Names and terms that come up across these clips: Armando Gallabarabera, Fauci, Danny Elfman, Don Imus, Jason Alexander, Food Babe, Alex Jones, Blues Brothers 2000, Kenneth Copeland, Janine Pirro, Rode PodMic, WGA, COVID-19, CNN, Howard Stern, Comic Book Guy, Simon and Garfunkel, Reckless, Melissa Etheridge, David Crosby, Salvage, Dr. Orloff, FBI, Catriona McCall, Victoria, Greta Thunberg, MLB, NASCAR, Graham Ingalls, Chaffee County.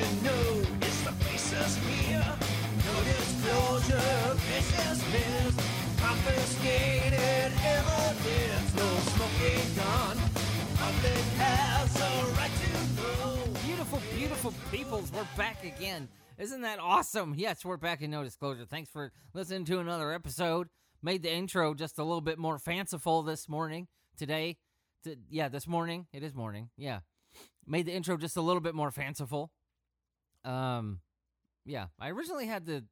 you know it's the faceless fear. No disclosure, vicious myths, confiscated evidence, no smoking gun. Public has a right to know. Beautiful, beautiful peoples, we're back again. Isn't that awesome? Yes, we're back in No Disclosure. Thanks for listening to another episode. Made the intro just a little bit more fanciful this morning. This morning. It is morning. Yeah. Made the intro just a little bit more fanciful. Yeah. I originally had the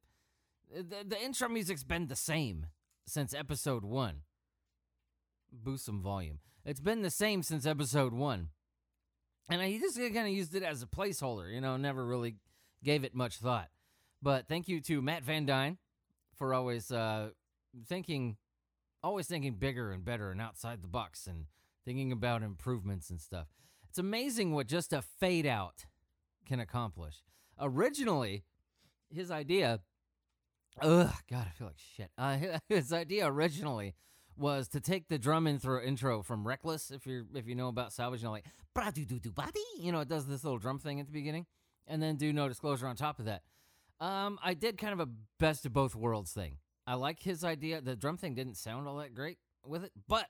intro music's been the same since episode one. Boost some volume. It's been the same since episode one. And I just kind of used it as a placeholder, you know, never really gave it much thought. But thank you to Matt Van Dyne for always thinking bigger and better and outside the box and thinking about improvements and stuff. It's amazing what just a fade out can accomplish. Originally, his idea, I feel like shit. His idea originally was to take the drum intro from Reckless, if you know about Salvage, and like, you know, it does this little drum thing at the beginning, and then do No Disclosure on top of that. I did kind of a best of both worlds thing. I like his idea. The drum thing didn't sound all that great with it, but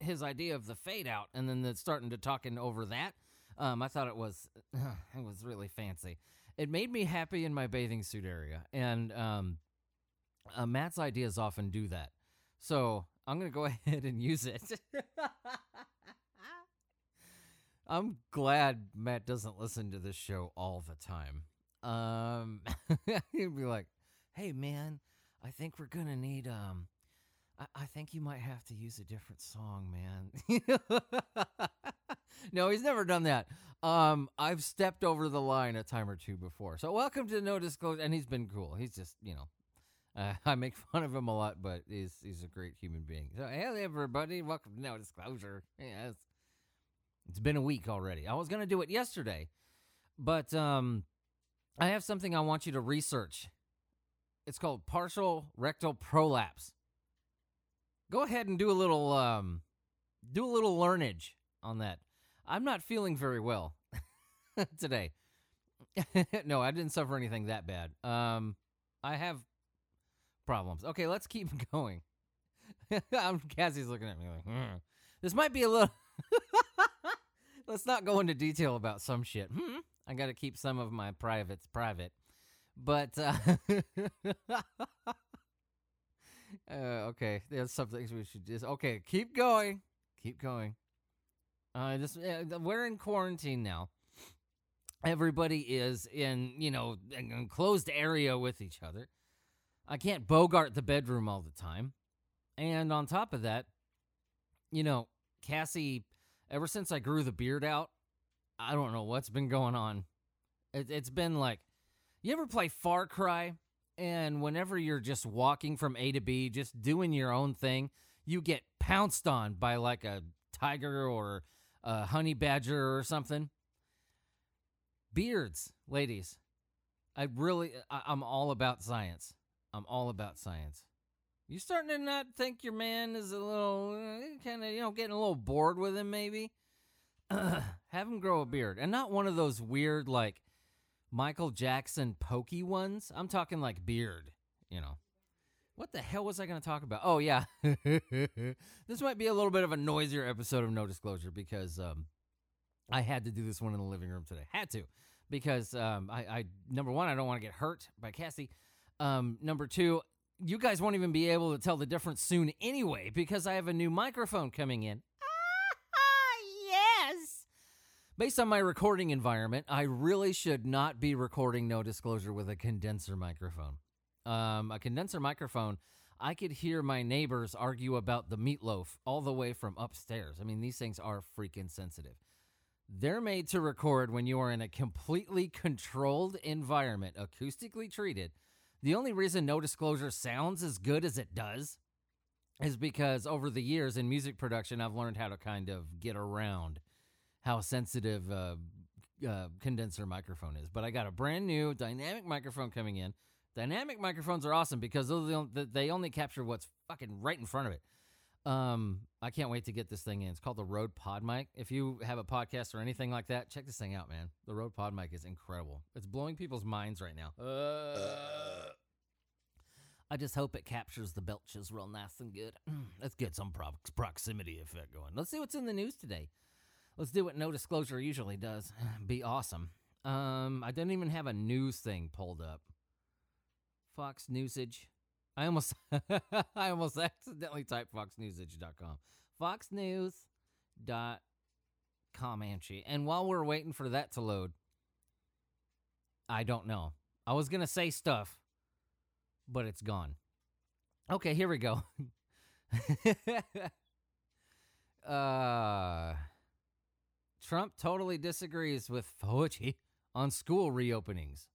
his idea of the fade out and then the starting to talking over that, I thought it was really fancy. It made me happy in my bathing suit area, and Matt's ideas often do that. So I'm going to go ahead and use it. I'm glad Matt doesn't listen to this show all the time. He'd be like, hey, man, I think we're going to need, I think you might have to use a different song, man. No, he's never done that. I've stepped over the line a time or two before. So welcome to No Disclosure. And he's been cool. He's just, you know, I make fun of him a lot, but he's a great human being. So hey, everybody, welcome to No Disclosure. Yeah, it's been a week already. I was going to do it yesterday, but I have something I want you to research. It's called partial rectal prolapse. Go ahead and do a little learnage on that. I'm not feeling very well today. No, I didn't suffer anything that bad. I have problems. Okay, let's keep going. Cassie's looking at me like, this might be a little. Let's not go into detail about some shit. I got to keep some of my privates private. But, okay, there's some things we should just, okay, keep going. We're in quarantine now. Everybody is in, you know, an enclosed area with each other. I can't bogart the bedroom all the time. And on top of that, you know, Cassie, ever since I grew the beard out, I don't know what's been going on. It's been like, you ever play Far Cry? And whenever you're just walking from A to B, just doing your own thing, you get pounced on by like a tiger or a honey badger or something. Beards, ladies. I'm all about science. You starting to not think your man is a little, kind of, you know, getting a little bored with him maybe? Have him grow a beard. And not one of those weird, like, Michael Jackson pokey ones. I'm talking like beard, you know. What the hell was I going to talk about? Oh, yeah. This might be a little bit of a noisier episode of No Disclosure because I had to do this one in the living room today. Had to. Because, I number one, I don't want to get hurt by Cassie. Number two, you guys won't even be able to tell the difference soon anyway because I have a new microphone coming in. Based on my recording environment, I really should not be recording No Disclosure with a condenser microphone. A condenser microphone, I could hear my neighbors argue about the meatloaf all the way from upstairs. I mean, these things are freaking sensitive. They're made to record when you are in a completely controlled environment, acoustically treated. The only reason No Disclosure sounds as good as it does is because over the years in music production, I've learned how to kind of get around how sensitive condenser microphone is. But I got a brand new dynamic microphone coming in. Dynamic microphones are awesome because they only capture what's fucking right in front of it. I can't wait to get this thing in. It's called the Rode PodMic. If you have a podcast or anything like that, check this thing out, man. The Rode PodMic is incredible. It's blowing people's minds right now. I just hope it captures the belches real nice and good. Let's get some proximity effect going. Let's see what's in the news today. Let's do what No Disclosure usually does. Be awesome. I didn't even have a news thing pulled up. Fox Newsage. I almost accidentally typed foxnewsage.com. Foxnews.comanche. And while we're waiting for that to load, I don't know. I was going to say stuff, but it's gone. Okay, here we go. Trump totally disagrees with Fauci on school reopenings.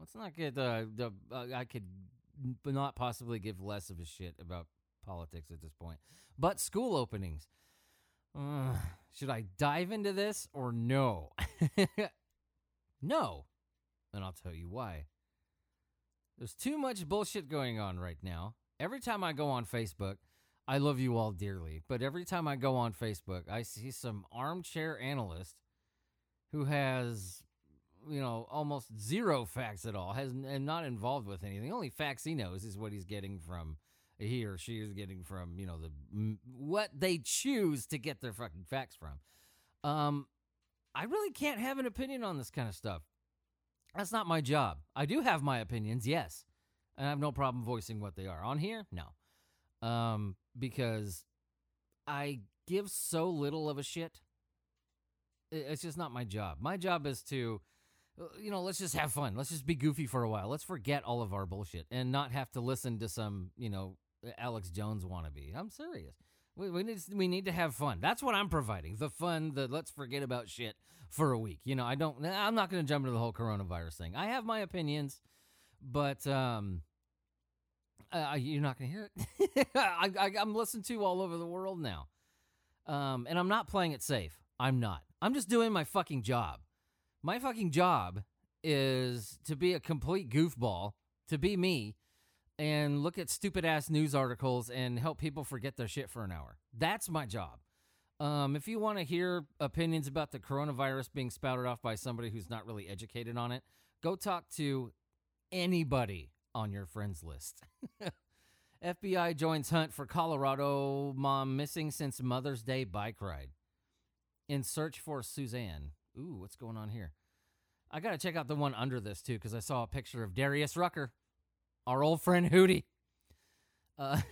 Let's not get I could not possibly give less of a shit about politics at this point. But school openings. Should I dive into this or no? No. And I'll tell you why. There's too much bullshit going on right now. Every time I go on Facebook, I love you all dearly. But every time I go on Facebook, I see some armchair analyst who has... almost zero facts at all, and not involved with anything. The only facts he knows is what he's getting from, he or she is getting from, what they choose to get their fucking facts from. I really can't have an opinion on this kind of stuff. That's not my job. I do have my opinions, yes. And I have no problem voicing what they are. On here, no. Because I give so little of a shit. It's just not my job. My job is to... let's just have fun. Let's just be goofy for a while. Let's forget all of our bullshit and not have to listen to some, Alex Jones wannabe. I'm serious. We need to have fun. That's what I'm providing. The fun, the let's forget about shit for a week. I'm not going to jump into the whole coronavirus thing. I have my opinions, but you're not going to hear it. I'm listened to all over the world now. And I'm not playing it safe. I'm not. I'm just doing my fucking job. My fucking job is to be a complete goofball, to be me, and look at stupid-ass news articles and help people forget their shit for an hour. That's my job. If you want to hear opinions about the coronavirus being spouted off by somebody who's not really educated on it, go talk to anybody on your friends list. FBI joins hunt for Colorado mom missing since Mother's Day bike ride in search for Suzanne. Ooh, what's going on here? I got to check out the one under this, too, because I saw a picture of Darius Rucker, our old friend Hootie. The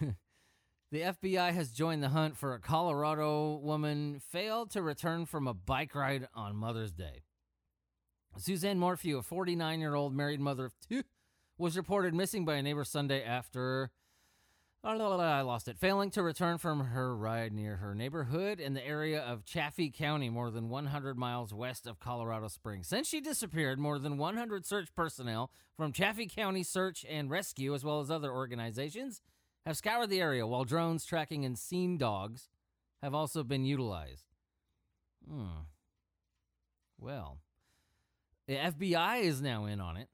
FBI has joined the hunt for a Colorado woman failed to return from a bike ride on Mother's Day. Suzanne Morphew, a 49-year-old married mother of two, was reported missing by a neighbor Sunday after... failing to return from her ride near her neighborhood in the area of Chaffee County, more than 100 miles west of Colorado Springs. Since she disappeared, more than 100 search personnel from Chaffee County Search and Rescue, as well as other organizations, have scoured the area, while drones, tracking, and scene dogs have also been utilized. Well, the FBI is now in on it.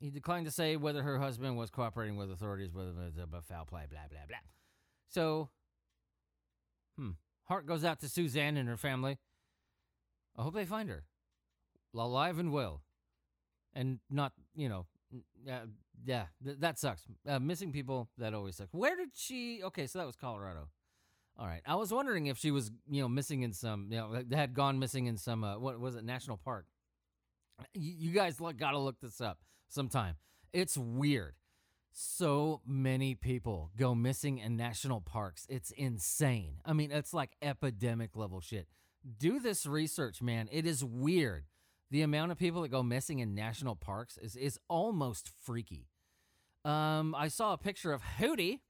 He declined to say whether her husband was cooperating with authorities, whether it was foul play, blah, blah, blah. So, heart goes out to Suzanne and her family. I hope they find her. Alive and well. And not, that sucks. Missing people, that always sucks. Where did she, okay, so that was Colorado. All right. I was wondering if she was, missing in some, had gone missing in some, what was it, national park. You guys gotta look this up sometime. It's weird. So many people go missing in national parks. It's insane. I mean, it's like epidemic level shit. Do this research, man. It is weird. The amount of people that go missing in national parks is almost freaky. I saw a picture of Hootie,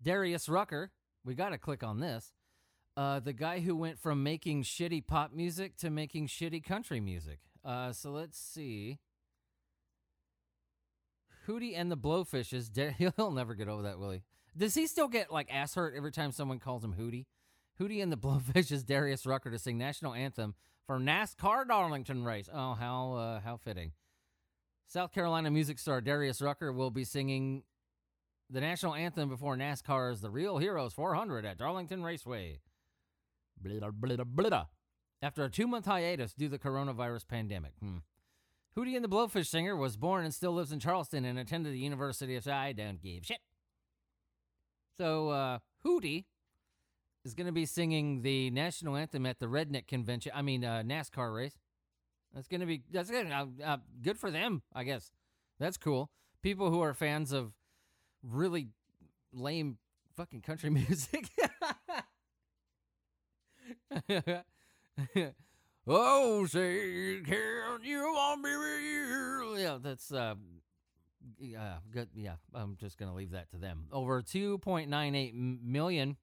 Darius Rucker. We gotta click on this. The guy who went from making shitty pop music to making shitty country music. So let's see. Hootie and the Blowfish is dead. He'll never get over that, will he? Does he still get, ass hurt every time someone calls him Hootie? Hootie and the Blowfish is Darius Rucker to sing national anthem for NASCAR Darlington race. Oh, how fitting. South Carolina music star Darius Rucker will be singing the national anthem before NASCAR's The Real Heroes 400 at Darlington Raceway. Blida, blida, blida. After a 2-month hiatus due to the coronavirus pandemic. Hootie and the Blowfish singer was born and still lives in Charleston and attended the University of... I don't give shit. So, Hootie is going to be singing the national anthem at the Redneck convention. I mean, NASCAR race. That's good. Good for them, I guess. That's cool. People who are fans of really lame fucking country music. Oh, say, can you want me real? Yeah, that's, good. Yeah, I'm just going to leave that to them. Over 2.98 million.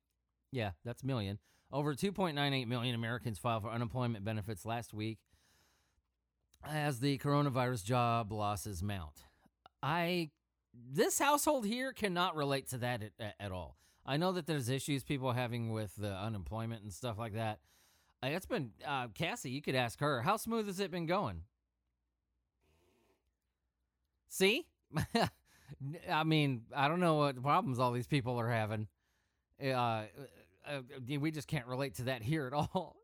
Yeah, that's million. Over 2.98 million Americans filed for unemployment benefits last week as the coronavirus job losses mount. This household here cannot relate to that at all. I know that there's issues people having with the unemployment and stuff like that. It's been, Cassie, you could ask her, how smooth has it been going? See? I mean, I don't know what problems all these people are having. We just can't relate to that here at all.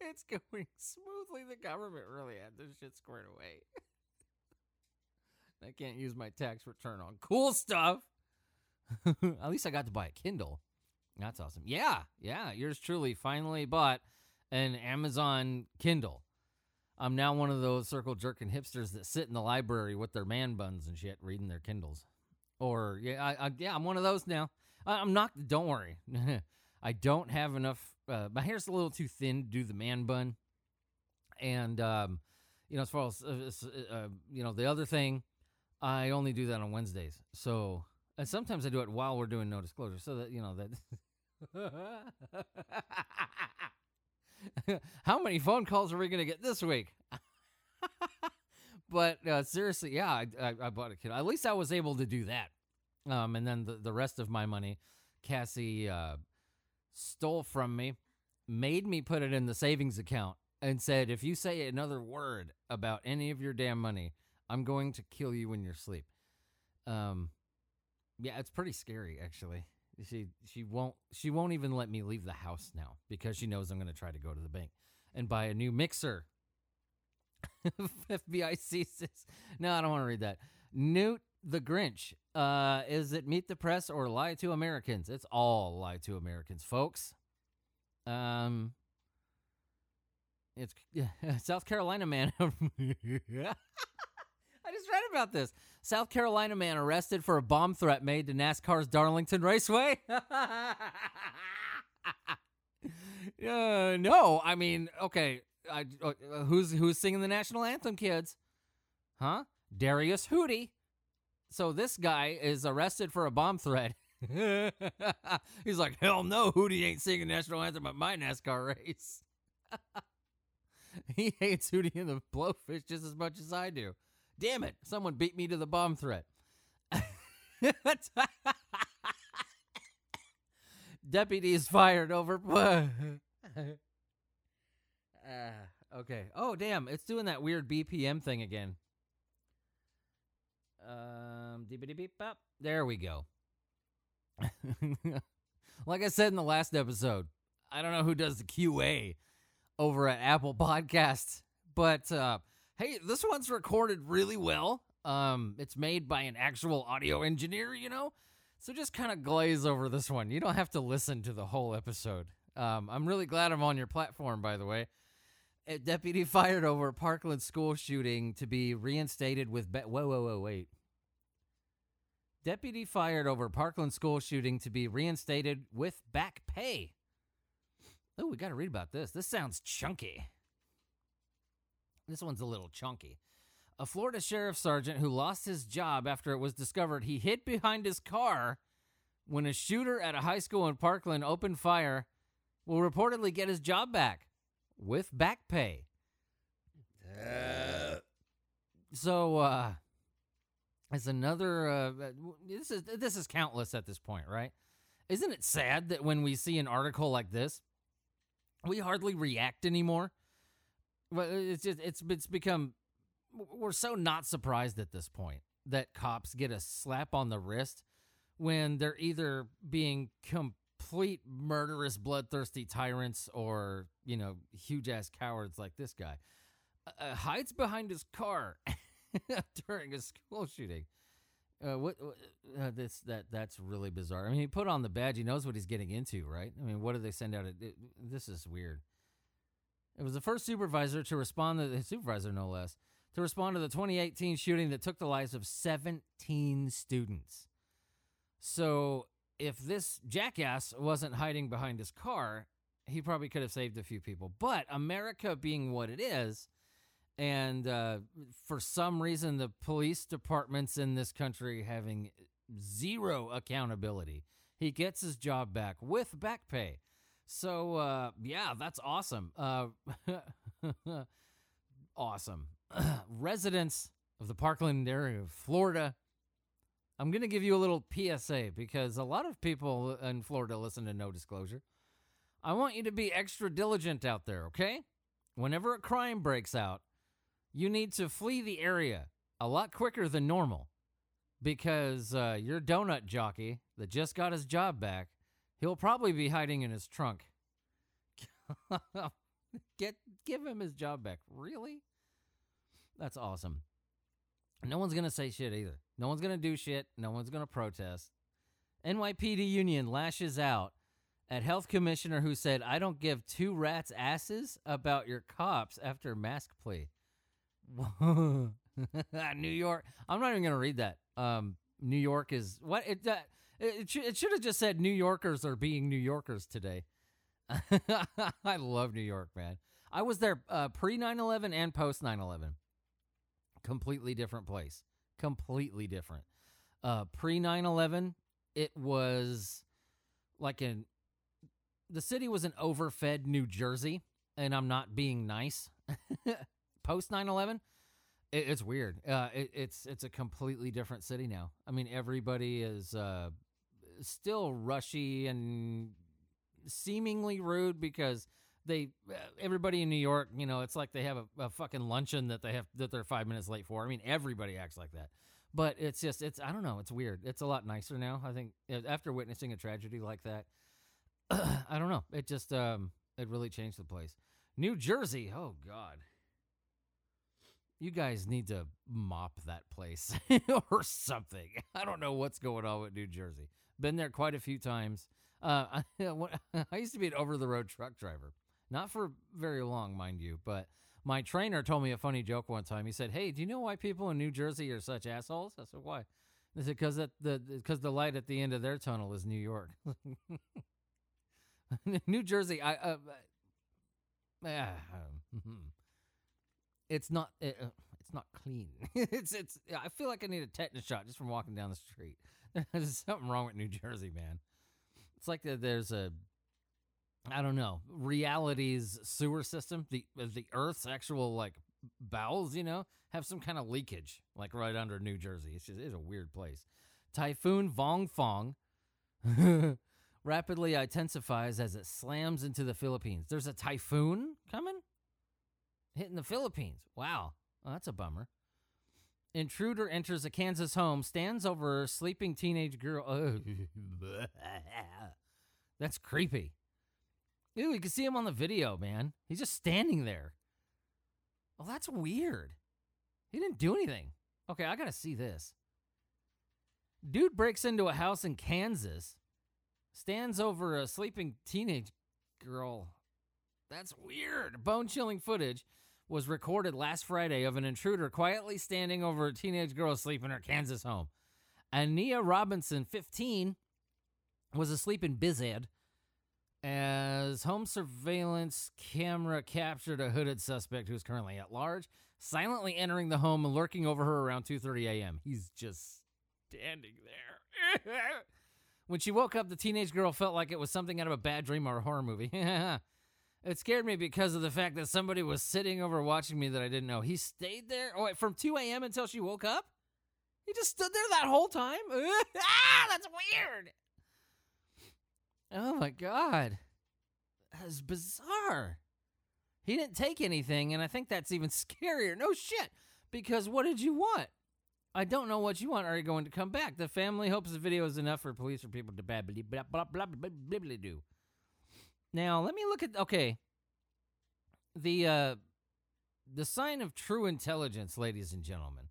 It's going smoothly. The government really had this shit squared away. I can't use my tax return on cool stuff. At least I got to buy a Kindle. That's awesome. Yeah, yours truly finally bought an Amazon Kindle. I'm now one of those circle jerking hipsters that sit in the library with their man buns and shit reading their Kindles. Or, yeah, I'm one of those now. I'm not, don't worry. I don't have enough, my hair's a little too thin to do the man bun. And, as far as, the other thing, I only do that on Wednesdays. So, and sometimes I do it while we're doing No Disclosure. So that, that. How many phone calls are we going to get this week? But seriously, yeah, I bought a kid. At least I was able to do that. And then the rest of my money, Cassie stole from me, made me put it in the savings account, and said, if you say another word about any of your damn money, I'm going to kill you in your sleep. Yeah, it's pretty scary, actually. She won't even let me leave the house now because she knows I'm going to try to go to the bank and buy a new mixer. FBI ceases. No, I don't want to read that. Newt the Grinch. Is it meet the press or lie to Americans? It's all lie to Americans, folks. It's South Carolina man. I just read about this. South Carolina man arrested for a bomb threat made to NASCAR's Darlington Raceway. No, I mean, okay. Who's singing the national anthem, kids? Huh? Darius Hootie. So this guy is arrested for a bomb threat. He's like, hell no, Hootie ain't singing national anthem at my NASCAR race. He hates Hootie and the Blowfish just as much as I do. Damn it, someone beat me to the bomb threat. Deputies fired over... okay. Oh, damn, it's doing that weird BPM thing again. Beep, beep, beep, pop. There we go. Like I said in the last episode, I don't know who does the QA over at Apple Podcasts, but... hey, this one's recorded really well. It's made by an actual audio engineer, So just kind of glaze over this one. You don't have to listen to the whole episode. I'm really glad I'm on your platform, by the way. A deputy fired over Parkland school shooting to be reinstated with... Wait. Deputy fired over Parkland school shooting to be reinstated with back pay. Oh, we got to read about this. This sounds chunky. This one's a little chunky. A Florida sheriff sergeant who lost his job after it was discovered he hid behind his car when a shooter at a high school in Parkland opened fire will reportedly get his job back with back pay. So it's another... this is countless at this point, right? Isn't it sad that when we see an article like this, we hardly react anymore? Well, it's become we're so not surprised at this point that cops get a slap on the wrist when they're either being complete murderous, bloodthirsty tyrants or, you know, huge-ass cowards like this guy. Hides behind his car during a school shooting. That's really bizarre. I mean, he put on the badge. He knows what he's getting into, right? I mean, what do they send out? This is weird. It was the first supervisor to respond to the supervisor, no less, to respond to the 2018 shooting that took the lives of 17 students. So if this jackass wasn't hiding behind his car, he probably could have saved a few people. But America being what it is, and for some reason, the police departments in this country having zero accountability. He gets his job back with back pay. So, yeah, that's awesome. Awesome. Residents of the Parkland area of Florida, I'm going to give you a little PSA because a lot of people in Florida listen to No Disclosure. I want you to be extra diligent out there, okay? Whenever a crime breaks out, you need to flee the area a lot quicker than normal because your donut jockey that just got his job back, he'll probably be hiding in his trunk. Give him his job back. Really? That's awesome. No one's going to say shit either. No one's going to do shit. No one's going to protest. NYPD union lashes out at health commissioner who said, "I don't give two rats' asses about your cops" after mask plea. New York. I'm not even going to read that. New York is what it should have just said. New Yorkers are being New Yorkers today. I love New York, man. I was there pre 9/11 and post 9/11. Completely different place. Completely different. Pre 9/11, it was like the city was an overfed New Jersey, and I'm not being nice. Post 9/11, it's weird. It's a completely different city now. I mean, everybody is still rushy and seemingly rude because everybody in New York, you know, it's like they have a fucking luncheon that they're 5 minutes late for. I mean, everybody acts like that. But it's just, I don't know, it's weird. It's a lot nicer now, I think, after witnessing a tragedy like that. I don't know. It just, it really changed the place. New Jersey, oh God. You guys need to mop that place or something. I don't know what's going on with New Jersey. Been there quite a few times. I used to be an over-the-road truck driver. Not for very long, mind you, but my trainer told me a funny joke one time. He said, "Hey, do you know why people in New Jersey are such assholes?" I said, "Why?" They said, "'Cause the light at the end of their tunnel is New York." New Jersey, It's not clean. It's. I feel like I need a tetanus shot just from walking down the street. There's something wrong with New Jersey, man. It's like there's a, I don't know, reality's sewer system. The Earth's actual like bowels, you know, have some kind of leakage like right under New Jersey. It's a weird place. Typhoon Vong Fong rapidly intensifies as it slams into the Philippines. There's a typhoon coming. Hitting the Philippines. Wow. Well, that's a bummer. Intruder enters a Kansas home, stands over a sleeping teenage girl. Oh. That's creepy. Ew, you can see him on the video, man. He's just standing there. Well, that's weird. He didn't do anything. Okay, I gotta see this. Dude breaks into a house in Kansas, stands over a sleeping teenage girl. That's weird. Bone-chilling footage was recorded last Friday of an intruder quietly standing over a teenage girl asleep in her Kansas home. Ania Robinson, 15, was asleep in Bizad as home surveillance camera captured a hooded suspect who's currently at large, silently entering the home and lurking over her around 2:30 a.m. He's just standing there. When she woke up, the teenage girl felt like it was something out of a bad dream or a horror movie. It scared me because of the fact that somebody was sitting over watching me that I didn't know. He stayed there from 2 a.m. until she woke up? He just stood there that whole time? That's weird. Oh, my God. That is bizarre. He didn't take anything, and I think that's even scarier. No shit. Because what did you want? I don't know what you want. Are you going to come back? The family hopes the video is enough for police or people to babbly blah blah blah blah blah do. Now let me look at the sign of true intelligence, ladies and gentlemen.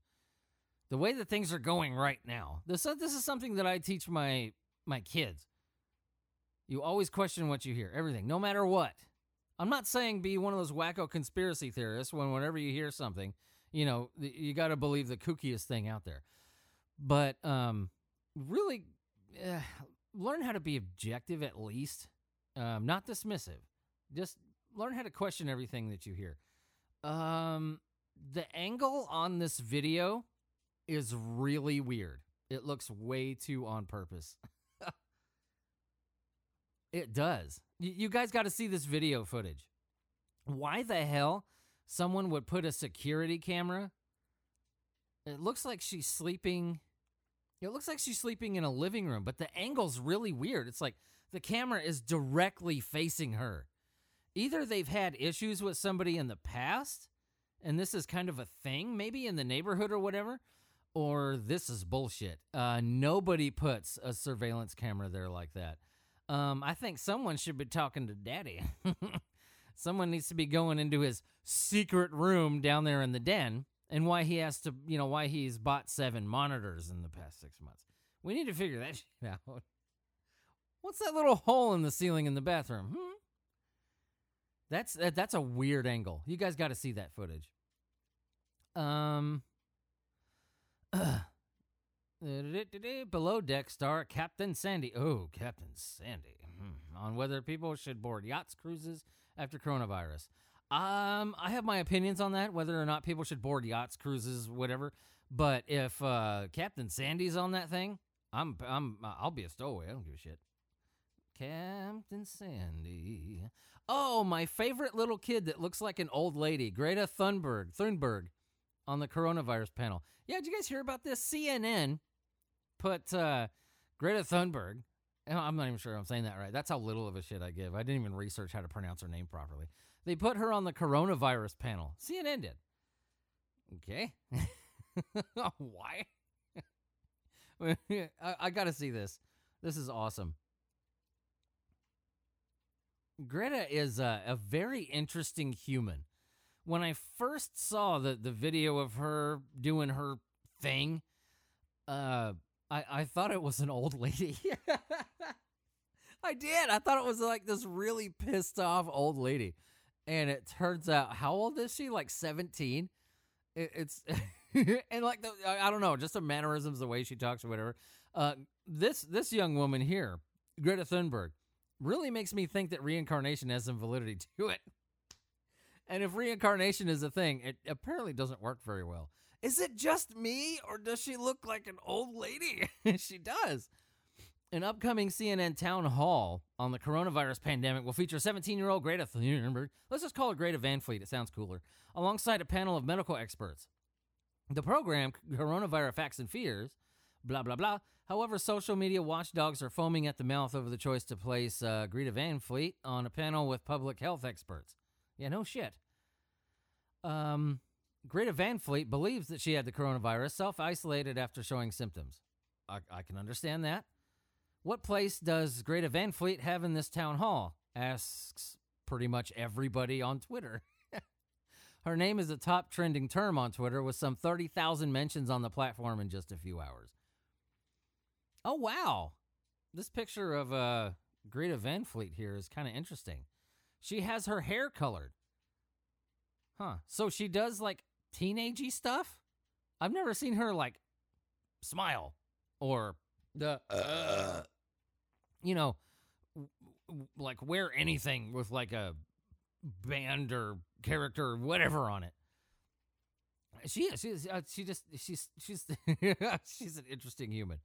The way that things are going right now. This is something that I teach my kids. You always question what you hear, everything, no matter what. I'm not saying be one of those wacko conspiracy theorists whenever you hear something, you know, you got to believe the kookiest thing out there. But really learn how to be objective at least, not dismissive. Just learn how to question everything that you hear. The angle on this video is really weird. It looks way too on purpose. It does. You guys got to see this video footage. Why the hell someone would put a security camera? It looks like she's sleeping. It looks like she's sleeping in a living room, but the angle's really weird. It's like the camera is directly facing her. Either they've had issues with somebody in the past, and this is kind of a thing, maybe in the neighborhood or whatever, or this is bullshit. Nobody puts a surveillance camera there like that. I think someone should be talking to Daddy. Someone needs to be going into his secret room down there in the den, and why he has to, you know, why he's bought 7 monitors in the past 6 months. We need to figure that shit out. What's that little hole in the ceiling in the bathroom? That's a weird angle. You guys got to see that footage. Below deck star Captain Sandy. Oh, Captain Sandy. On whether people should board yachts, cruises after coronavirus. I have my opinions on that, whether or not people should board yachts, cruises, whatever. But if Captain Sandy's on that thing, I'll be a stowaway. I don't give a shit. Captain Sandy. Oh, my favorite little kid that looks like an old lady, Greta Thunberg on the coronavirus panel. Yeah, did you guys hear about this? CNN put Greta Thunberg. I'm not even sure I'm saying that right. That's how little of a shit I give. I didn't even research how to pronounce her name properly. They put her on the coronavirus panel. CNN did. Okay. Why? I got to see this. This is awesome. Greta is a very interesting human. When I first saw the video of her doing her thing, I thought it was an old lady. I did. I thought it was like this really pissed off old lady. And it turns out, how old is she? Like 17? It's and like, I don't know, just the mannerisms, the way she talks or whatever. This young woman here, Greta Thunberg, really makes me think that reincarnation has some validity to it. And if reincarnation is a thing, it apparently doesn't work very well. Is it just me, or does she look like an old lady? She does. An upcoming CNN town hall on the coronavirus pandemic will feature 17-year-old Greta Thunberg. Let's just call her Greta Van Fleet. It sounds cooler. Alongside a panel of medical experts. The program, Coronavirus Facts and Fears, blah, blah, blah. However, social media watchdogs are foaming at the mouth over the choice to place Greta Van Fleet on a panel with public health experts. Yeah, no shit. Greta Van Fleet believes that she had the coronavirus, self-isolated after showing symptoms. I can understand that. What place does Greta Van Fleet have in this town hall? Asks pretty much everybody on Twitter. Her name is a top trending term on Twitter with some 30,000 mentions on the platform in just a few hours. Oh, wow. This picture of Greta Van Fleet here is kind of interesting. She has her hair colored. Huh. So she does like teenage-y stuff? I've never seen her like smile or the, you know, like wear anything with like a band or character or whatever on it. She's an interesting human.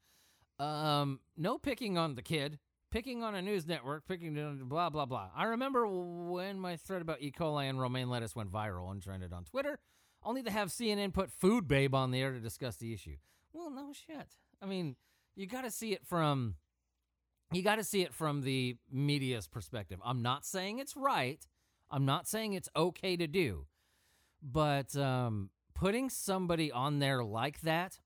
No picking on the kid. Picking on a news network, picking blah, blah, blah. I remember when my thread about E. coli and romaine lettuce went viral and trended on Twitter, only to have CNN put Food Babe on the air to discuss the issue. Well, no shit. I mean, you got to see it from the media's perspective. I'm not saying it's right. I'm not saying it's okay to do, but putting somebody on there like that,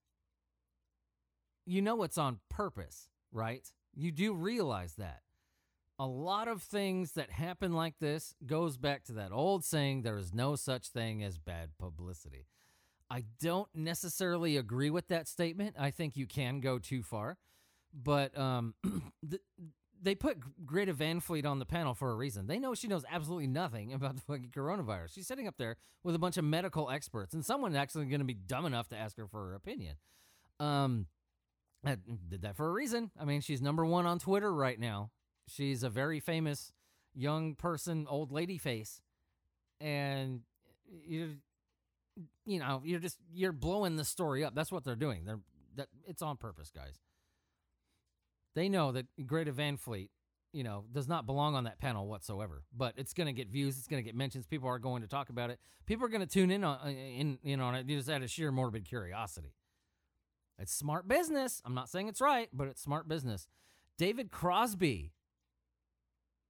you know it's on purpose, right? You do realize that. A lot of things that happen like this goes back to that old saying, there is no such thing as bad publicity. I don't necessarily agree with that statement. I think you can go too far. But they put Greta Van Fleet on the panel for a reason. They know she knows absolutely nothing about the fucking coronavirus. She's sitting up there with a bunch of medical experts, and someone's actually going to be dumb enough to ask her for her opinion. I did that for a reason. I mean, she's number one on Twitter right now. She's a very famous young person, old lady face, and you're blowing the story up. That's what they're doing. It's on purpose, guys. They know that Greta Van Fleet, does not belong on that panel whatsoever. But it's going to get views. It's going to get mentions. People are going to talk about it. People are going to tune in on it just out of sheer morbid curiosity. It's smart business. I'm not saying it's right, but it's smart business. David Crosby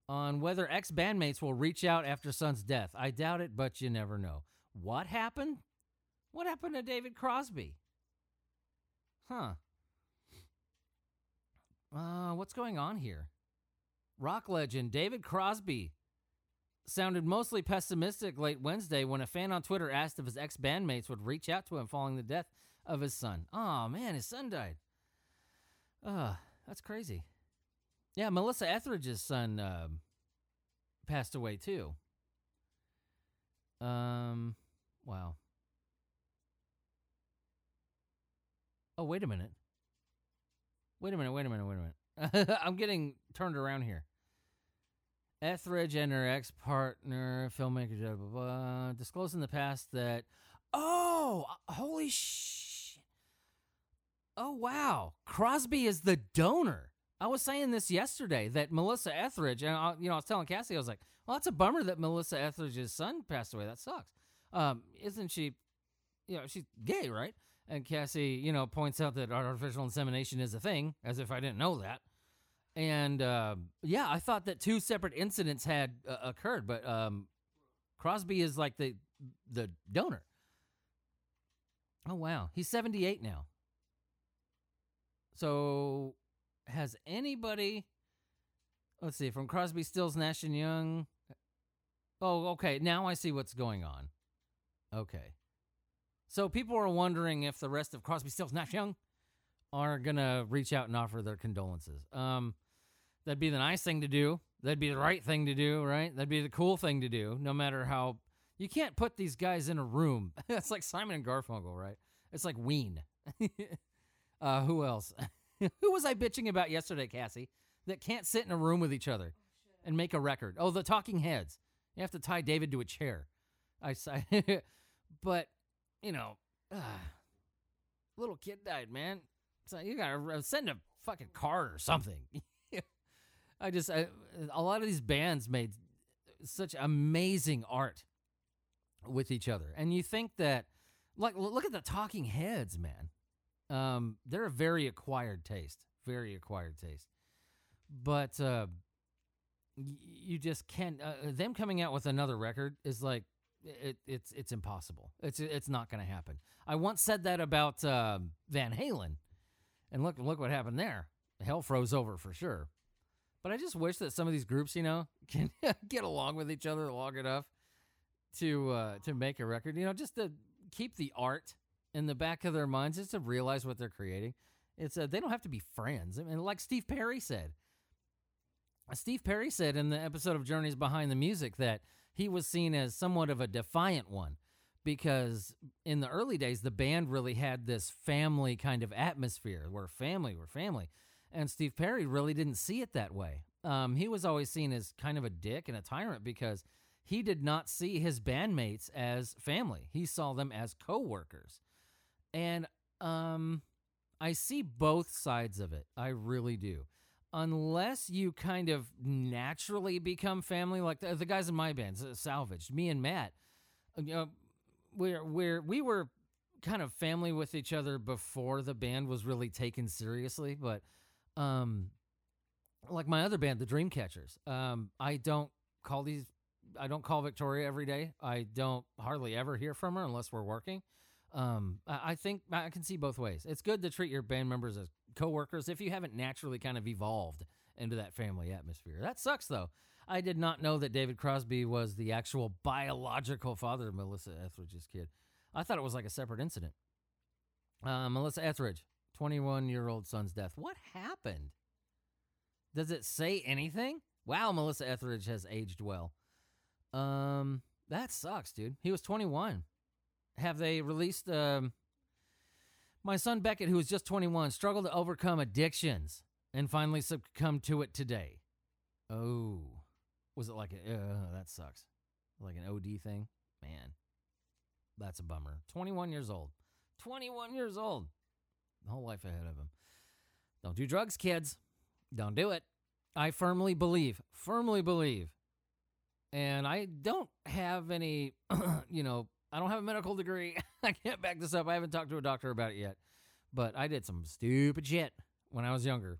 on whether ex-bandmates will reach out after son's death. I doubt it, but you never know. What happened? What happened to David Crosby? Huh. What's going on here? Rock legend David Crosby sounded mostly pessimistic late Wednesday when a fan on Twitter asked if his ex-bandmates would reach out to him following the death of his son. Oh, man, his son died. That's crazy. Yeah, Melissa Etheridge's son passed away, too. Wow. Oh, wait a minute. I'm getting turned around here. Etheridge and her ex-partner, filmmaker, blah, blah, blah, disclosed in the past that... Oh, holy shit. Oh, wow. Crosby is the donor. I was saying this yesterday, that Melissa Etheridge... And, I was telling Cassie, I was like, well, that's a bummer that Melissa Etheridge's son passed away. That sucks. Isn't she... she's gay, right? And Cassie, points out that artificial insemination is a thing, as if I didn't know that. And, I thought that two separate incidents had occurred, but Crosby is like the donor. Oh, wow. He's 78 now. So has anybody... Let's see, from Crosby, Stills, Nash and Young... Oh, okay. Now I see what's going on. Okay. So people are wondering if the rest of Crosby, Stills, Nash, Young are going to reach out and offer their condolences. That'd be the nice thing to do. That'd be the right thing to do, right? That'd be the cool thing to do, no matter how... You can't put these guys in a room. That's like Simon and Garfunkel, right? It's like Ween. Who else? Who was I bitching about yesterday, Cassie, that can't sit in a room with each other and make a record? Oh, the Talking Heads. You have to tie David to a chair. But... little kid died, man. So you gotta send a fucking card or something. A lot of these bands made such amazing art with each other. And you think that, like, look at the Talking Heads, man. They're a very acquired taste. But you just can't, them coming out with another record is like, It's impossible. It's not going to happen. I once said that about Van Halen, and look what happened there. Hell froze over for sure. But I just wish that some of these groups, can get along with each other long enough to make a record. Just to keep the art in the back of their minds, just to realize what they're creating. It's they don't have to be friends. I mean, like Steve Perry said. Steve Perry said in the episode of Journeys Behind the Music that he was seen as somewhat of a defiant one because in the early days, the band really had this family kind of atmosphere. We're family. And Steve Perry really didn't see it that way. He was always seen as kind of a dick and a tyrant because he did not see his bandmates as family. He saw them as co-workers. And I see both sides of it. I really do. Unless you kind of naturally become family, like the guys in my band, Salvage, me and Matt, we were kind of family with each other before the band was really taken seriously. But like my other band, The Dreamcatchers, I don't call Victoria every day. I don't hardly ever hear from her unless we're working. I think I can see both ways. It's good to treat your band members as coworkers if you haven't naturally kind of evolved into that family atmosphere. That sucks, though. I did not know that David Crosby was the actual biological father of Melissa Etheridge's kid. I thought it was like a separate incident. Melissa Etheridge, 21-year-old son's death. What happened? Does it say anything? Wow, Melissa Etheridge has aged well. That sucks, dude. He was 21. Have they released... my son Beckett, who was just 21, struggled to overcome addictions and finally succumbed to it today. Oh. Was it like a... that sucks. Like an OD thing? Man. That's a bummer. 21 years old. 21 years old. The whole life ahead of him. Don't do drugs, kids. Don't do it. I firmly believe, and I don't have any, I don't have a medical degree. I can't back this up. I haven't talked to a doctor about it yet, but I did some stupid shit when I was younger.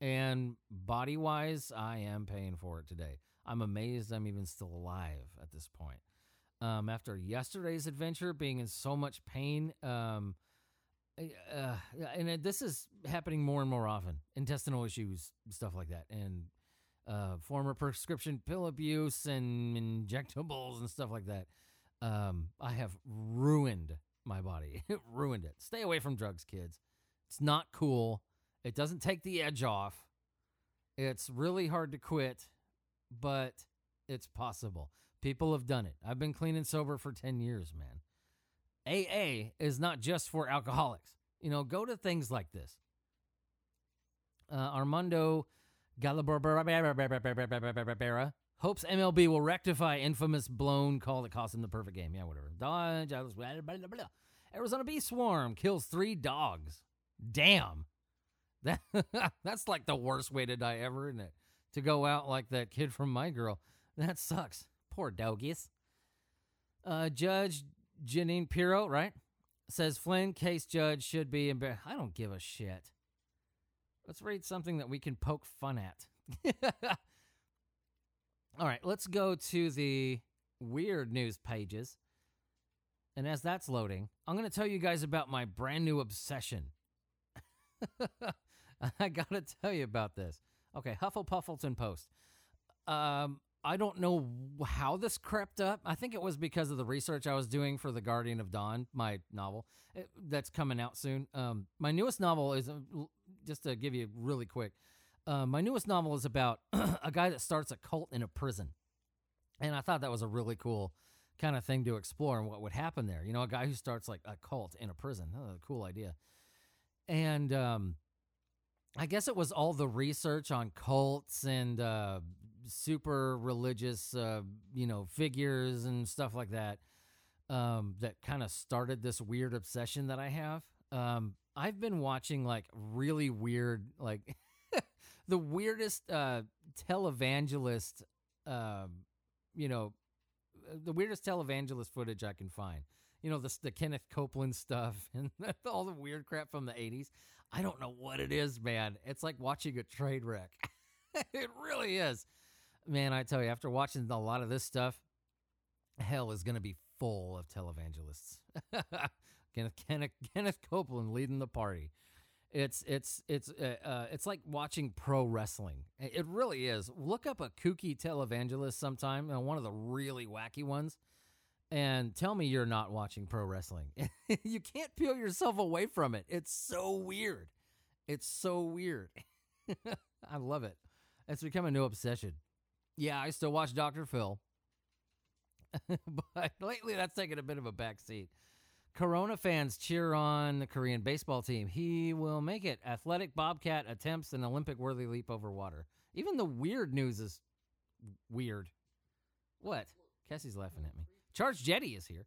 And body-wise, I am paying for it today. I'm amazed I'm even still alive at this point. After yesterday's adventure, being in so much pain, and this is happening more and more often, intestinal issues, stuff like that, and former prescription pill abuse and injectables and stuff like that. I have ruined my body. Ruined it. Stay away from drugs, kids. It's not cool. It doesn't take the edge off. It's really hard to quit, but it's possible. People have done it. I've been clean and sober for 10 years, man. AA is not just for alcoholics. Go to things like this. Armando Gallabarabera hopes MLB will rectify infamous blown call that cost him the perfect game. Yeah, whatever. Dodge, Arizona bee swarm kills 3 dogs. Damn. That's like the worst way to die ever, isn't it? To go out like that kid from My Girl. That sucks. Poor doggies. Judge Janine Pirro, right? Says Flynn case judge should be embarrassed. I don't give a shit. Let's read something that we can poke fun at. All right, let's go to the weird news pages. And as that's loading, I'm going to tell you guys about my brand new obsession. I got to tell you about this. Okay, Hufflepuffleton Post. I don't know how this crept up. I think it was because of the research I was doing for The Guardian of Dawn, my novel. That's coming out soon. My newest novel is, just to give you really quick, my newest novel is about a guy that starts a cult in a prison. And I thought that was a really cool kind of thing to explore and what would happen there. A guy who starts like a cult in a prison. Oh, a cool idea. And I guess it was all the research on cults and super religious, figures and stuff like that, that kind of started this weird obsession that I have. I've been watching like really weird, like the weirdest televangelist, the weirdest televangelist footage I can find. The Kenneth Copeland stuff and all the weird crap from the 80s. I don't know what it is, man. It's like watching a trade wreck. It really is. Man, I tell you, after watching a lot of this stuff, hell is going to be full of televangelists. Kenneth Copeland leading the party. It's like watching pro wrestling. It really is. Look up a kooky televangelist sometime, one of the really wacky ones. And tell me you're not watching pro wrestling. You can't peel yourself away from it. It's so weird. I love it. It's become a new obsession. Yeah, I still watch Dr. Phil. But lately, that's taken a bit of a backseat. Corona fans cheer on the Korean baseball team. He will make it. Athletic Bobcat attempts an Olympic-worthy leap over water. Even the weird news is weird. What? Kessie's laughing at me. Charge Jetty is here.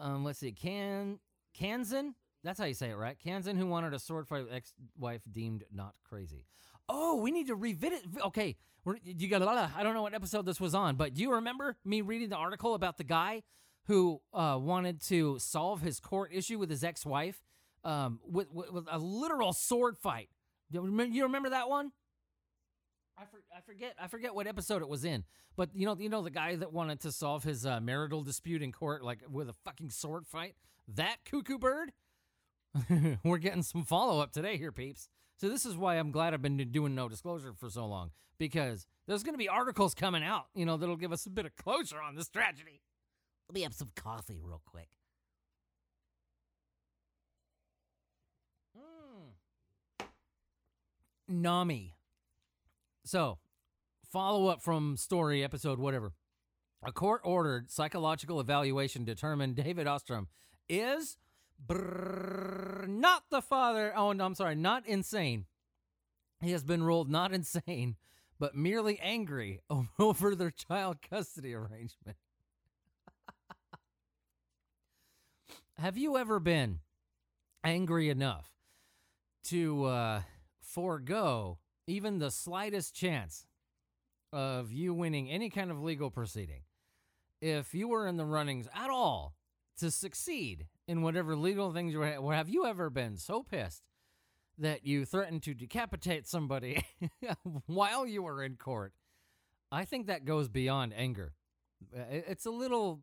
Let's see. Kansan? That's how you say it, right? Kansan, who wanted a sword fight with ex-wife, deemed not crazy. Oh, we need to revisit. Okay. I don't know what episode this was on, but do you remember me reading the article about the guy who wanted to solve his court issue with his ex-wife with a literal sword fight? You remember that one? I forget what episode it was in, but you know the guy that wanted to solve his marital dispute in court, like with a fucking sword fight. That cuckoo bird. We're getting some follow up today here, peeps. So this is why I'm glad I've been doing No Disclosure for so long, because there's going to be articles coming out, that'll give us a bit of closure on this tragedy. Let me have some coffee real quick. Nami. So, follow-up from story, episode whatever. A court-ordered psychological evaluation determined David Ostrom is not the father. Oh, no, I'm sorry, not insane. He has been ruled not insane, but merely angry over their child custody arrangement. Have you ever been angry enough to forego even the slightest chance of you winning any kind of legal proceeding if you were in the runnings at all to succeed in whatever legal things you were? Have you ever been so pissed that you threatened to decapitate somebody while you were in court? I think that goes beyond anger. It's a little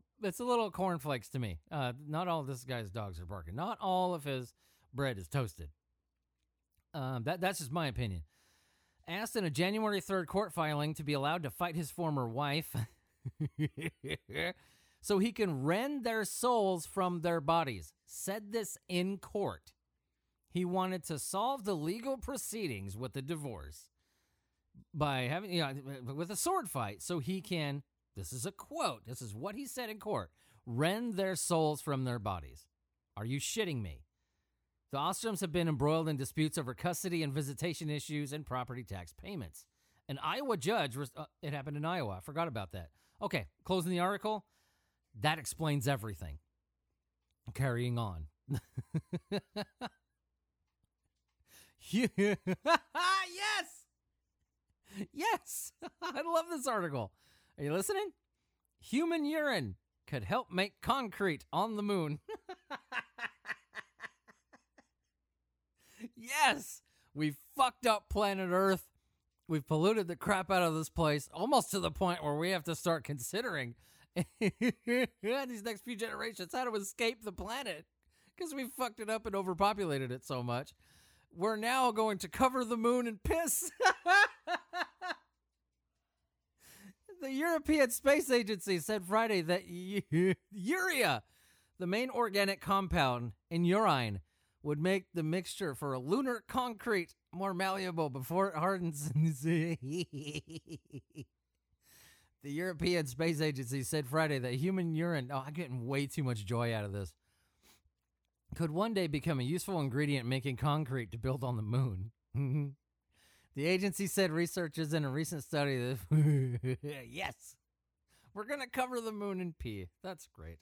cornflakes to me. Not all of this guy's dogs are barking. Not all of his bread is toasted. That's just my opinion. Asked in a January 3rd court filing to be allowed to fight his former wife so he can rend their souls from their bodies. Said this in court. He wanted to solve the legal proceedings with the divorce by having, with a sword fight so he can, this is a quote, this is what he said in court, rend their souls from their bodies. Are you shitting me? The Ostroms have been embroiled in disputes over custody and visitation issues and property tax payments. An Iowa judge, it happened in Iowa. I forgot about that. Okay, closing the article. That explains everything. Carrying on. Yes! Yes! I love this article. Are you listening? Human urine could help make concrete on the moon. Yes, we've fucked up planet Earth. We've polluted the crap out of this place, almost to the point where we have to start considering these next few generations how to escape the planet because we fucked it up and overpopulated it so much. We're now going to cover the moon in piss. The European Space Agency said Friday that urea, the main organic compound in urine, would make the mixture for a lunar concrete more malleable before it hardens. The European Space Agency said Friday that human urine, I'm getting way too much joy out of this, could one day become a useful ingredient making concrete to build on the moon. The agency said researchers in a recent study that, yes, we're going to cover the moon in pee. That's great.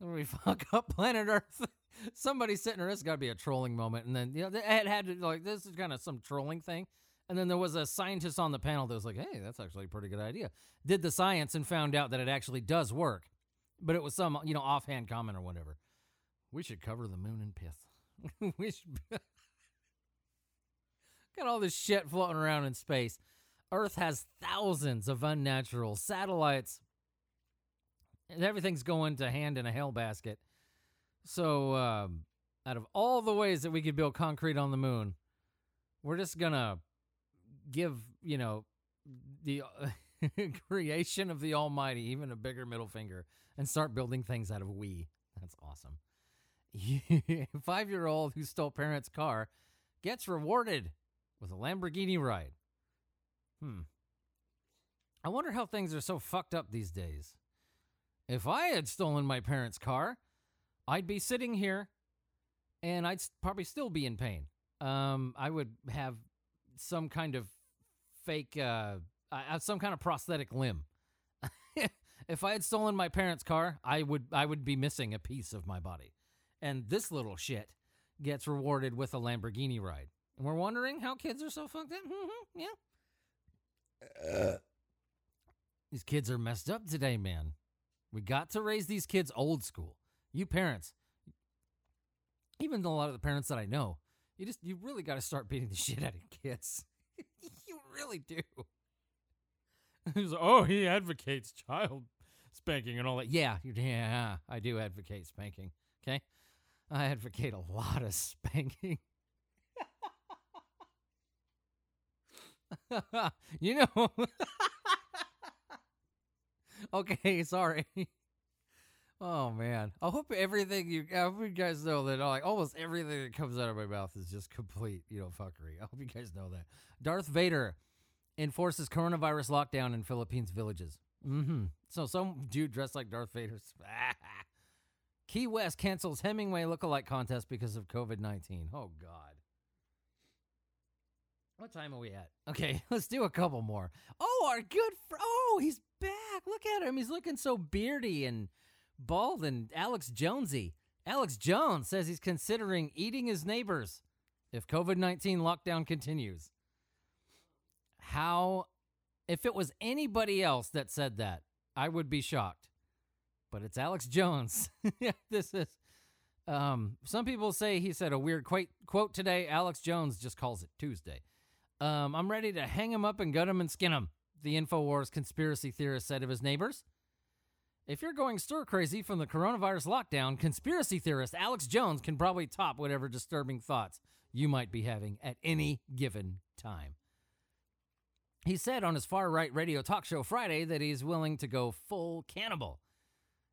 Then we fuck up planet Earth. Somebody sitting there, this has got to be a trolling moment. And then, it had to, this is kind of some trolling thing. And then there was a scientist on the panel that was like, hey, that's actually a pretty good idea. Did the science and found out that it actually does work. But it was some, offhand comment or whatever. We should cover the moon in piss. We should. Got all this shit floating around in space. Earth has thousands of unnatural satellites. And everything's going to hand in a hell basket. So, out of all the ways that we could build concrete on the moon, we're just going to give, the creation of the Almighty even a bigger middle finger and start building things out of we. That's awesome. 5-year-old who stole parents' car gets rewarded with a Lamborghini ride. I wonder how things are so fucked up these days. If I had stolen my parents' car, I'd be sitting here, and I'd probably still be in pain. I would have some kind of fake, some kind of prosthetic limb. If I had stolen my parents' car, I would be missing a piece of my body. And this little shit gets rewarded with a Lamborghini ride. And we're wondering how kids are so fucked up. Yeah. These kids are messed up today, man. We got to raise these kids old school. You parents, even a lot of the parents that I know, you really got to start beating the shit out of kids. You really do. He's like, oh, he advocates child spanking and all that. Yeah, I do advocate spanking, okay? I advocate a lot of spanking. You know. Okay, sorry. Oh, man. I hope you guys know that like almost everything that comes out of my mouth is just complete, fuckery. I hope you guys know that. Darth Vader enforces coronavirus lockdown in Philippines villages. Mm-hmm. So some dude dressed like Darth Vader. Key West cancels Hemingway lookalike contest because of COVID-19. Oh, God. What time are we at? Okay, let's do a couple more. Oh, our good friend. Oh, he's back. Look at him. He's looking so beardy and bald and Alex Jonesy. Alex Jones says he's considering eating his neighbors if COVID-19 lockdown continues. How, if it was anybody else that said that, I would be shocked. But it's Alex Jones. This is... some people say he said a weird quote today. Alex Jones just calls it Tuesday. I'm ready to hang him up and gut him and skin him, the InfoWars conspiracy theorist said of his neighbors. If you're going stir crazy from the coronavirus lockdown, conspiracy theorist Alex Jones can probably top whatever disturbing thoughts you might be having at any given time. He said on his far-right radio talk show Friday that he's willing to go full cannibal.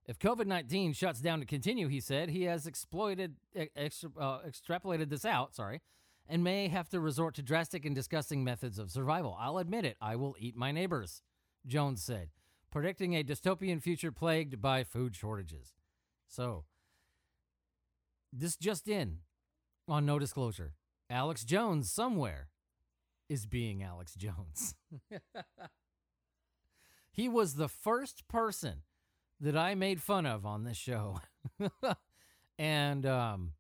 If COVID-19 shuts down to continue, he said, he has extrapolated this out, and may have to resort to drastic and disgusting methods of survival. I'll admit it, I will eat my neighbors, Jones said, predicting a dystopian future plagued by food shortages. So, this just in on No Disclosure. Alex Jones somewhere is being Alex Jones. He was the first person that I made fun of on this show. And I'm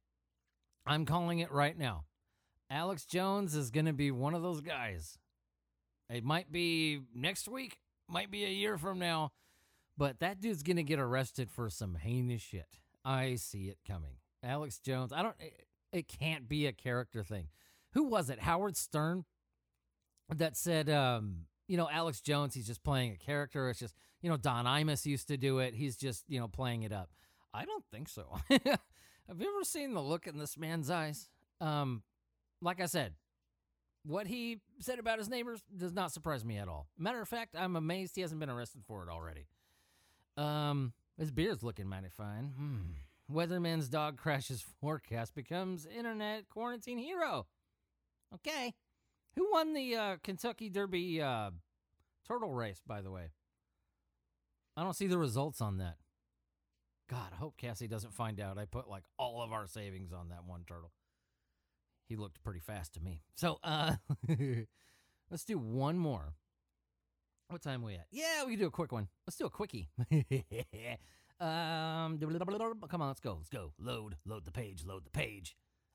calling it right now. Alex Jones is going to be one of those guys. It might be next week, might be a year from now, but that dude's going to get arrested for some heinous shit. I see it coming. Alex Jones, it can't be a character thing. Who was it? Howard Stern that said, Alex Jones, he's just playing a character. It's just, Don Imus used to do it. He's just, playing it up. I don't think so. Have you ever seen the look in this man's eyes? Like I said, what he said about his neighbors does not surprise me at all. Matter of fact, I'm amazed he hasn't been arrested for it already. His beard's looking mighty fine. Weatherman's dog crashes forecast becomes internet quarantine hero. Okay. Who won the Kentucky Derby turtle race, by the way? I don't see the results on that. God, I hope Cassie doesn't find out. I put, all of our savings on that one turtle. He looked pretty fast to me. So, let's do one more. What time are we at? Yeah, we can do a quick one. Let's do a quickie. Come on, let's go. Let's go. Load the page.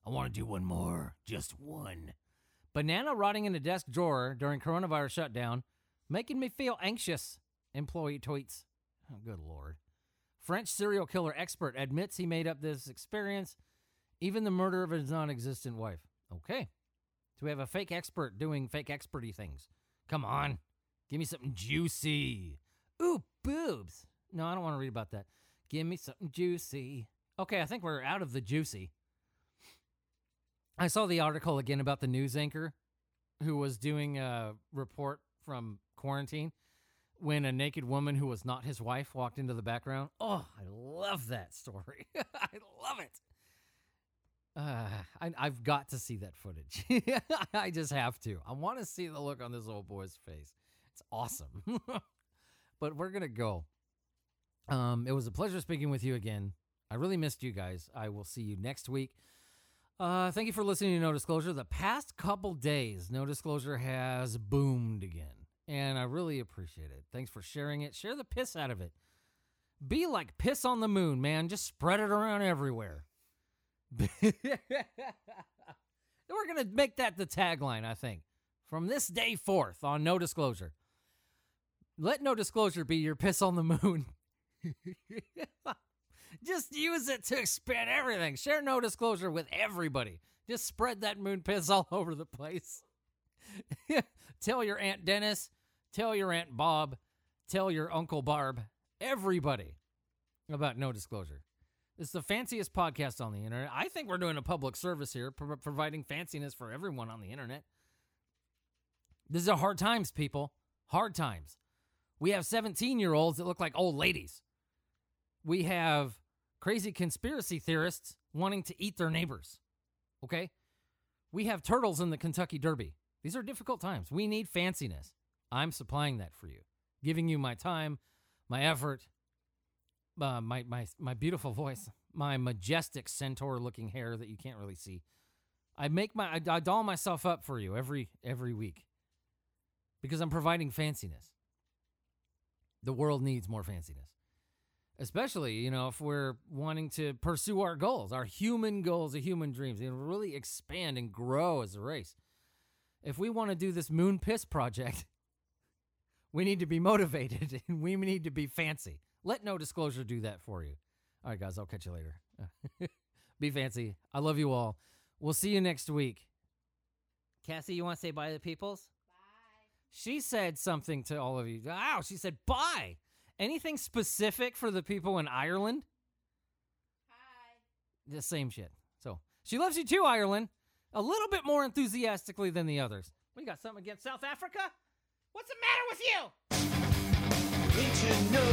I want to do one more. Just one. Banana rotting in a desk drawer during coronavirus shutdown, making me feel anxious, employee tweets. Oh, good Lord. French serial killer expert admits he made up this experience, even the murder of his non-existent wife. Okay. So we have a fake expert doing fake experty things. Come on. Give me something juicy. Ooh, boobs. No, I don't want to read about that. Give me something juicy. Okay, I think we're out of the juicy. I saw the article again about the news anchor who was doing a report from quarantine when a naked woman who was not his wife walked into the background. Oh, I love that story. I love it. I've got to see that footage. I just have to. I want to see the look on this old boy's face. It's awesome. But we're going to go. It was a pleasure speaking with you again. I really missed you guys. I will see you next week. Thank you for listening to No Disclosure. The past couple days, No Disclosure has boomed again, and I really appreciate it. Thanks for sharing it. Share the piss out of it. Be like piss on the moon, man. Just spread it around everywhere. We're going to make that the tagline, I think, from this day forth on No Disclosure. Let No Disclosure be your piss on the moon. Just use it to expand everything. Share No Disclosure with everybody. Just spread that moon piss all over the place. Tell your Aunt Dennis. Tell your Aunt Bob. Tell your Uncle Barb. Everybody about No Disclosure. It's the fanciest podcast on the internet. I think we're doing a public service here, providing fanciness for everyone on the internet. This is a hard times, people. Hard times. We have 17-year-olds that look like old ladies. We have crazy conspiracy theorists wanting to eat their neighbors. Okay? We have turtles in the Kentucky Derby. These are difficult times. We need fanciness. I'm supplying that for you. Giving you my time, my effort, my beautiful voice, my majestic centaur-looking hair that you can't really see. I doll myself up for you every week because I'm providing fanciness. The world needs more fanciness, especially if we're wanting to pursue our goals, our human goals, our human dreams, and really expand and grow as a race. If we want to do this moon piss project, we need to be motivated and we need to be fancy. Let No Disclosure do that for you. All right, guys, I'll catch you later. Be fancy. I love you all. We'll see you next week. Cassie, you want to say bye to the peoples? Bye. She said something to all of you. Wow, she said bye. Anything specific for the people in Ireland? Hi. The same shit. So she loves you too, Ireland. A little bit more enthusiastically than the others. We got something against South Africa? What's the matter with you?